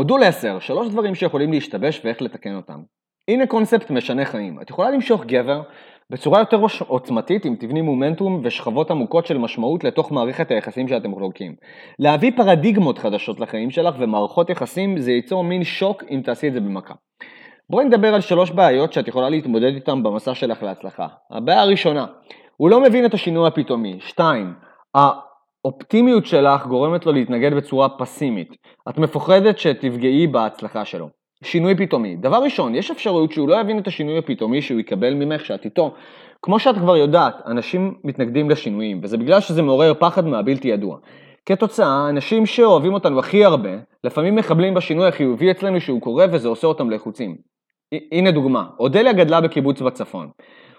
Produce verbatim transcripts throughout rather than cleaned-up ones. מודול עשר, שלוש דברים שיכולים להשתבש ואיך לתקן אותם. הנה קונספט משנה חיים. את יכולה למשוך גבר בצורה יותר עוצמתית אם תבני מומנטום ושכבות עמוקות של משמעות לתוך מערכת היחסים שאתם חולקים. להביא פרדיגמות חדשות לחיים שלך ומערכות יחסים זה ייצור מין שוק אם תעשי את זה במכה. בואי נדבר על שלוש בעיות שאת יכולה להתמודד איתן במסע שלך להצלחה. הבעיה הראשונה, הוא לא מבין את השינוי הפתאומי. שתיים, האופטימיות שלך גורמת לו להתנגד בצורה פסימית. את מפוחדת שתפגעי בהצלחה שלו. שינוי פתאומי. דבר ראשון, יש אפשרות שהוא לא יבין את השינוי הפתאומי שהוא יקבל ממך שאת איתו. כמו שאת כבר יודעת, אנשים מתנגדים לשינויים, וזה בגלל שזה מעורר פחד מהבלתי ידוע. כתוצאה, אנשים שאוהבים אותנו הכי הרבה, לפעמים מחבלים בשינוי החיובי אצלנו שהוא קורה וזה עושה אותם לחוצים. הנה דוגמה, אודליה גדלה בקיבוץ בצפון.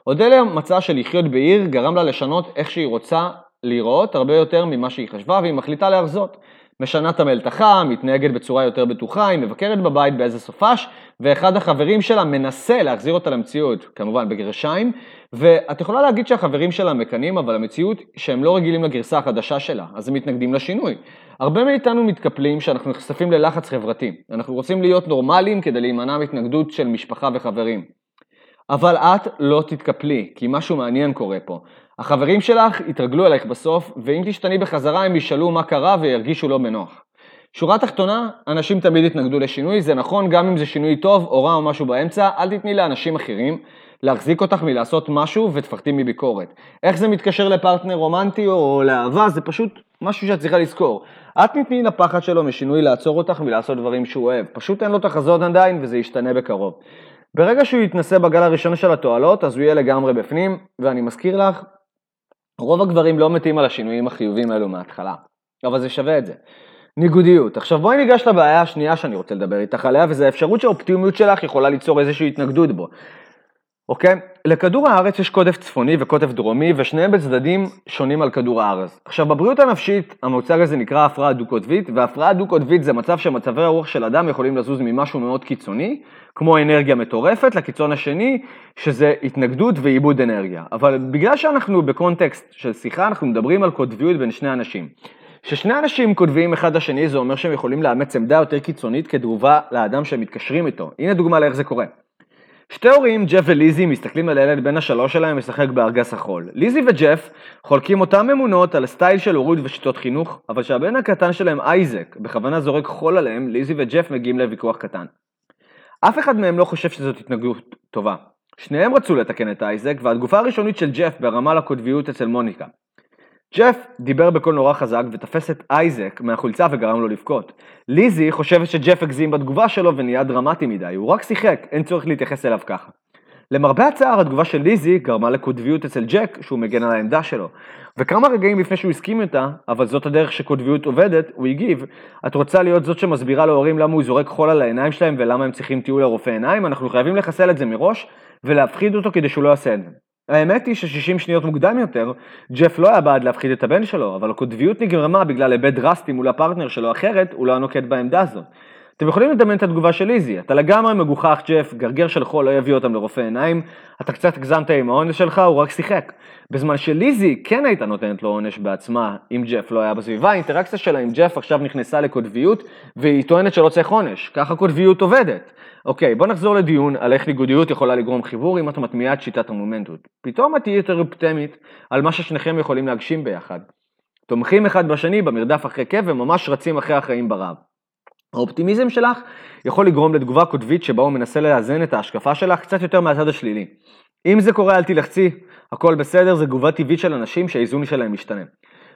אודליה מצאה שלחיות בעיר גרם לה לשנות איך שהיא רוצה לראות הרבה יותר ממה שהיא חשבה, והיא מחליטה להרזות. משנה את המלתחה, מתנהגת בצורה יותר בטוחה, היא מבקרת בבית באיזה סופש, ואחד החברים שלה מנסה להחזיר אותה למציאות, כמובן בגרשיים, ואת יכולה להגיד שהחברים שלה מקנים, אבל המציאות שהם לא רגילים לגרסה החדשה שלה, אז הם מתנגדים לשינוי. הרבה מאיתנו מתקפלים שאנחנו נחשפים ללחץ חברתי, אנחנו רוצים להיות נורמליים כדי להימנע מתנגדות של משפחה וחברים. אבל את לא תתקפלי, כי משהו מעניין קורה פה. החברים שלך יתרגלו אלייך בסוף, ואם תשתני בחזרה הם ישאלו מה קרה וירגישו לא בנוח. שורה תחתונה, אנשים תמיד יתנגדו לשינוי, זה נכון גם אם זה שינוי טוב או רע או משהו באמצע, אל תתני לאנשים אחרים להחזיק אותך מלעשות משהו ותפחתי מביקורת. איך זה מתקשר לפרטנר רומנטי או לאהבה, זה פשוט משהו שאת צריכה לזכור. את תתני לפחד שלו משינוי לעצור אותך ולעשות דברים שהוא אוהב, פשוט אין לו תחזון עדיין וזה ישתנה בקרוב. ברגע שהוא יתנסה בגל הראשון של התועלות, אז הוא יהיה לגמרי בפנים, ואני מזכיר לך, רוב הגברים לא מתים על השינויים החיובים האלו מההתחלה. אבל זה שווה את זה. ניגודיות. עכשיו בואי ניגש לבעיה השנייה שאני רוצה לדבר איתך עליה, וזו האפשרות שהאופטימיות שלך יכולה ליצור איזושהי התנגדות בו. אוקיי? לכדור הארץ יש קוטב צפוני וקוטב דרומי, ושניהם בצדדים שונים על כדור הארץ. עכשיו, בבריאות הנפשית, המוצג הזה נקרא הפרעה דו-קוטבית, והפרעה דו-קוטבית זה מצב שמצבי הרוח של אדם יכולים לזוז ממשהו מאוד קיצוני, כמו אנרגיה מטורפת, לקיצון השני, שזה התנגדות ואיבוד אנרגיה. אבל בגלל שאנחנו בקונטקסט של שיחה, אנחנו מדברים על קוטביות בין שני אנשים. ששני אנשים קוטביים אחד לשני, זה אומר שהם יכולים לאמץ עמדה יותר קיצונית כתגובה לאדם שמתקשרים איתו. הנה דוגמה לאיך זה קורה. שתי הורים, ג'ף וליזי, מסתכלים על הילד בין השלוש שלהם משחק בארגס החול. ליזי וג'ף חולקים אותם אמונות על הסטייל של הורות ושיטות חינוך, אבל שהבן הקטן שלהם, אייזק, בכוונה זורק חול עליהם, ליזי וג'ף מגיעים לוויכוח קטן. אף אחד מהם לא חושב שזאת התנגדות טובה. שניהם רצו לתקן את אייזק, והתגובה הראשונית של ג'ף ברמה לקוטביות אצל מוניקה. ג'ף דיבר בקול נורא חזק ותפס את אייזק מהחולצה וגרם לו לבכות. ליזי חושבת שג'ף הגזים בתגובה שלו ונהיה דרמטי מדי, הוא רק שיחק, אין צורך להתייחס אליו ככה. למרבה הצער, התגובה של ליזי גרמה לקוטביות אצל ג'ק שהוא מגן על העמדה שלו. וכמה רגעים לפני שהוא הסכים איתה, אבל זאת הדרך שקוטביות עובדת, הוא הגיב, את רוצה להיות זאת שמסבירה להורים למה הוא זורק חול על העיניים שלהם ולמה הם צריכים טיול לרופא עיניים, אנחנו חייבים לחסל את זה מראש ולהפחיד אותו כדי שהוא לא יעשה את זה. האמת היא ש-שישים שניות מוקדם יותר, ג'ף לא היה בעד להפחיד את הבן שלו, אבל הקוטביות נגרמה בגלל היבט דרסטי מול הפרטנר שלו, אחרת הוא לא נוקט בעמדה הזאת. אתם יכולים לדמיין את התגובה של ליזי, אתה לגמרי מגוחך ג'ף, גרגר של חול לא יביא אותם לרופא עיניים, אתה קצת הגזמת עם העונש שלך, הוא רק שיחק. בזמן שליזי כן הייתה נותנת לו עונש בעצמה, אם ג'ף לא היה בסביבה, האינטראקציה שלה עם ג'ף עכשיו נכנסה לקוטביות, והיא טוענת שלא צריך עונש, ככה קוטביות עובדת. אוקיי, בוא נחזור לדיון על איך ניגודיות יכולה לגרום חיבור אם את מטמיעה את שיטת המומנטות. פתאום את תהיה יותר אופטימית על מה ששניכם יכולים להגשים ביחד. תומכים אחד בשני במרדף אחרי כאב וממש רצים אחרי החיים ברעב. האופטימיזם שלך יכול לגרום לתגובה קוטבית שבה הוא מנסה לאזן את ההשקפה שלך קצת יותר מהצד השלילי. אם זה קורה אל תלחצי, הכל בסדר, זה תגובה טבעית של אנשים שהאיזון שלהם משתנה.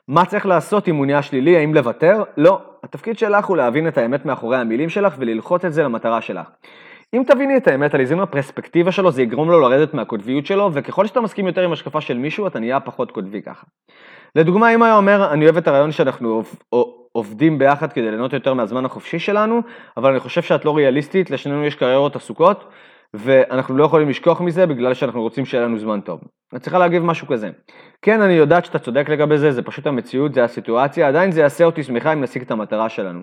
מה צריך לעשות אם הוא נהיה שלילי, האם לוותר? לא. התפקיד שלך הוא להבין את האמת מאחורי המילים שלך וללחוץ את זה למטרה שלך. אם תביני את האמת על איזון הפרספקטיבה שלו, זה יגרום לו לרדת מהקוטביות שלו, וככל שאתה מסכים יותר עם השקפה של מישהו, אתה נהיה פחות קוטבי ככה. לדוגמה, אם היה אומר, אני אוהב את הרעיון שאנחנו עובדים ביחד כדי ליהנות יותר מהזמן החופשי שלנו, אבל אני חושב שאת לא ריאליסטית, לשנינו יש קריירות עסוקות, ואנחנו לא יכולים לשכוח מזה בגלל שאנחנו רוצים שיהיה לנו זמן טוב. את צריכה להגיב משהו כזה. כן, אני יודעת שאתה צודק לגבי זה, זה פשוט המציאות, זה הסיטואציה, עדיין זה יעשה אותי שמחה אם נשיג את המטרה שלנו.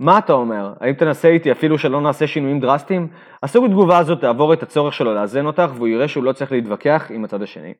מה אתה אומר? האם תנסה איתי אפילו שלא נעשה שינויים דרסטיים? הסוג התגובה הזאת תעבור את הצורך שלו לאזן אותך, והוא יראה שהוא לא צריך להתווכח עם הצד השני.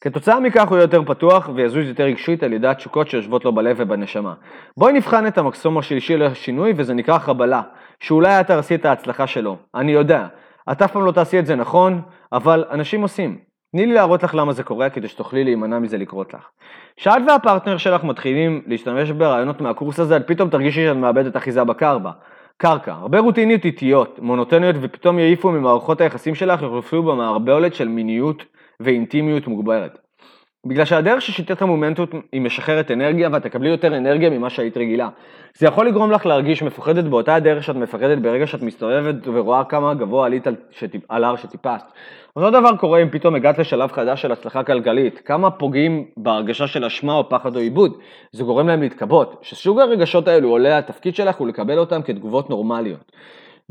כתוצאה מכך הוא יהיה יותר פתוח ויזוז יותר רגשית על ידי התשוקות שיושבות לו בלב ובנשמה. בואי נבחן את המקסום השלישי לשינוי, וזה נקרא חבלה. שאולי אתה תעשי את ההצלחה שלו. אני יודע, אתה אף פעם לא תעשי את זה נכון, אבל אנשים עושים. תני לי להראות לך למה זה קורה, כדי שתוכלי להימנע מזה לקרות לך. כשאת והפרטנר שלך מתחילים להשתמש ברעיונות מהקורס הזה, את פתאום תרגישי שאת מאבדת אחיזה בקרקע. קרקע, הרבה רוטיניות איטיות, מונוטניות, ופתאום יעיפו ממערכות היחסים שלך, יחלפו במערבולת של מיניות ואינטימיות מוגברת. בגלל שהדרך ששיטת המומנטות היא משחררת אנרגיה, ואת תקבלי יותר אנרגיה ממה שהיית רגילה. זה יכול לגרום לך להרגיש מפוחדת באותה הדרך שאת מפחדת ברגע שאת מסתובבת ורואה כמה גבוה עלית על, שטיפ, על הר שטיפסת. אותו דבר קורה אם פתאום הגעת לשלב חדש של הצלחה כלכלית. כמה פוגעים בהרגשה של אשמה או פחד או עיבוד. זה גורם להם להתקבות. שסוג הרגשות האלו עולה, התפקיד שלך הוא לקבל אותם כתגובות נורמליות.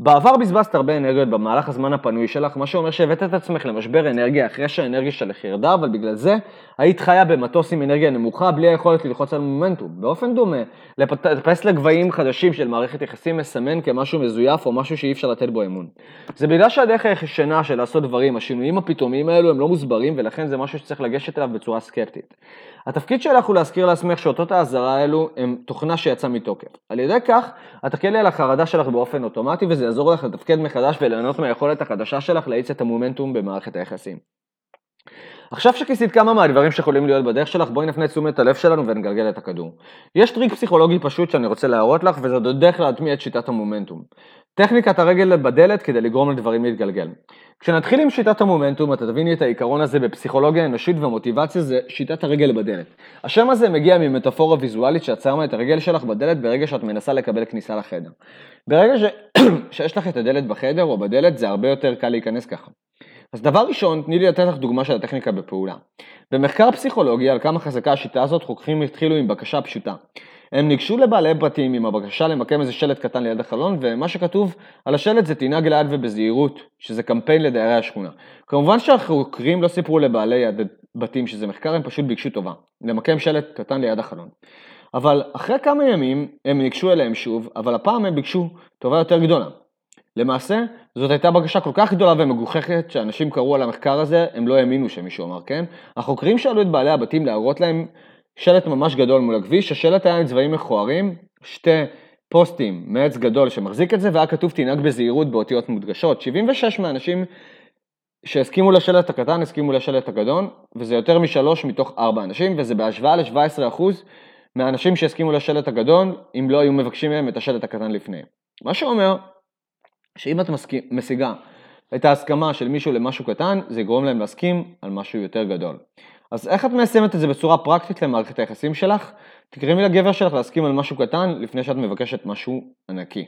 בעבר בזבזת הרבה אנרגיות במהלך הזמן הפנוי שלך, מה שאומר שהבאת את עצמך למשבר אנרגיה אחרי שהאנרגיה שלך ירדה, אבל בגלל זה היית חיה במטוס עם אנרגיה נמוכה בלי היכולת ללחוץ על מומנטום. באופן דומה, לפס לגבעים חדשים של מערכת יחסים מסמן כמשהו מזויף או משהו שאי אפשר לתת בו אמון. זה בגלל שהדרך הישנה של לעשות דברים, השינויים הפתאומיים האלו הם לא מוסברים, ולכן זה משהו שצריך לגשת אליו בצורה סקפטית. התפקיד שלך הוא להזכיר לעצמך שאותות האזהרה האלו הם תוכנה שיצא מתוקף. על ידי כך, את תקלי על החרדה שלך באופן אוטומטי, וזה יעזור לך לתפקד מחדש ולענות מהיכולת החדשה שלך להאיץ את המומנטום במערכת היחסים. עכשיו שכיסית כמה מהדברים שיכולים להיות בדרך שלך, בואי נפנה תשומת הלב שלנו ונגלגל את הכדור. יש טריק פסיכולוגי פשוט שאני רוצה להראות לך, וזה דרך להטמיע את שיטת המומנטום. טכניקת הרגל בדלת כדי לגרום לדברים להתגלגל. כשנתחיל עם שיטת המומנטום, אתה תביני את העיקרון הזה בפסיכולוגיה אנושית ומוטיבציה, זה שיטת הרגל בדלת. השם הזה מגיע ממטאפורה ויזואלית שאת שמה את הרגל שלך בדלת ברגע שאת מנסה לקבל כניסה לחדר. ברגע ש... שיש לך את הדלת בחדר או בדלת, זה הרבה יותר קל להיכנס ככה. אז דבר ראשון, תני לי לתת לך דוגמה של הטכניקה בפעולה. במחקר פסיכולוגי על כמה חזקה השיטה הזאת, חוקרים התחילו עם בקשה פשוטה. הם ניגשו לבעלי בתים עם הבקשה למקם איזה שלט קטן ליד החלון, ומה שכתוב על השלט זה תנהג לאט ובזהירות, שזה קמפיין לדיירי השכונה. כמובן שהחוקרים לא סיפרו לבעלי בתים שזה מחקר, הם פשוט ביקשו טובה, למקם שלט קטן ליד החלון. אבל אחרי כמה ימים הם ניגשו אליהם שוב, אבל הפעם הם ביקשו טובה יותר גדולה. למעשה, זאת הייתה בקשה כל כך גדולה ומגוחכת שאנשים קראו על המחקר הזה, הם לא האמינו שמישהו אמר כן. החוקרים שאלו את בעלי הבתים להראות להם שלט ממש גדול מול הכביש, השלט היה עם צבעים מכוערים, שתי פוסטים מעץ גדול שמחזיק את זה, והיה כתוב תנהג בזהירות באותיות מודגשות. שבעים ושש מהאנשים שהסכימו לשלט הקטן, הסכימו לשלט הגדול, וזה יותר משלוש מתוך ארבע אנשים, וזה בהשוואה ל-שבע עשרה אחוז מהאנשים שהסכימו לשלט הגדול, אם לא היו מבקשים מהם את השלט הקטן לפני. מה שאומר, שאם את מסכ... משיגה את ההסכמה של מישהו למשהו קטן, זה יגרום להם להסכים על משהו יותר גדול. אז איך את מיישמת את זה בצורה פרקטית למערכת היחסים שלך? תקרימי לגבר שלך להסכים על משהו קטן לפני שאת מבקשת משהו ענקי.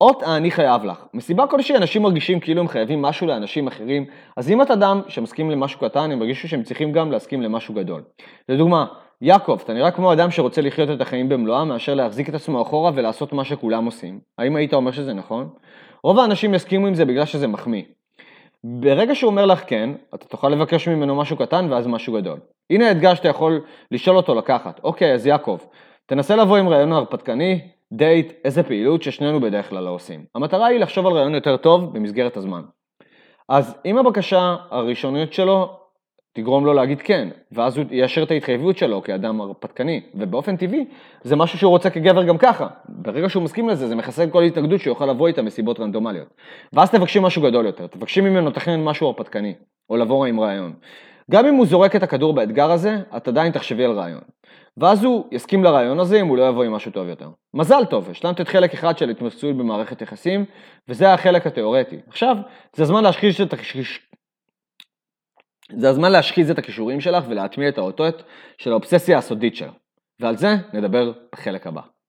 אות אני חייב לך. מסיבה כלשהי אנשים מרגישים כאילו הם חייבים משהו לאנשים אחרים, אז אם את אדם שמסכים למשהו קטן, הם מרגישו שהם צריכים גם להסכים למשהו גדול. לדוגמה, יעקב, אתה נראה כמו אדם שרוצה לחיות את החיים במלואה, מאשר להחזיק את עצמו אחורה ולעשות מה שכולם עושים. האם היית אומר שזה נכון? רוב האנשים יסכימו עם זה בגלל שזה מחמיא. ברגע שהוא אומר לך כן, אתה תוכל לבקש ממנו משהו קטן ואז משהו גדול. הנה אתגר שאתה יכול לשאול אותו לקחת. אוקיי, אז יעקב, תנסה לבוא עם רעיון הרפתקני, דייט, איזה פעילות ששנינו בדרך כלל לא עושים. המטרה היא לחשוב על רעיון יותר טוב במסגרת הזמן. אז אם הבקשה הראשונית שלו תגרום לו להגיד כן, ואז הוא יאשר את ההתחייבות שלו כאדם הרפתקני, ובאופן טבעי זה משהו שהוא רוצה כגבר גם ככה. ברגע שהוא מסכים לזה, זה מחסל כל התנגדות שיוכל לבוא איתה מסיבות רנדומליות. ואז תבקשים משהו גדול יותר, תבקשים ממנו תכנן משהו הרפתקני, או לבוא עם רעיון. גם אם הוא זורק את הכדור באתגר הזה, את עדיין תחשבי על רעיון. ואז הוא יסכים לרעיון הזה אם הוא לא יבוא עם משהו טוב יותר. מזל טוב, השלמת את חלק אחד של התמצאות במערכת יחסים, וזה החלק התיאורטי. עכשיו, זה הזמן להשחיש את השחיש... זה הזמן להשחיז את הכישורים שלך ולהטמיע את האותות של האובססיה הסודית שלך. ועל זה נדבר בחלק הבא.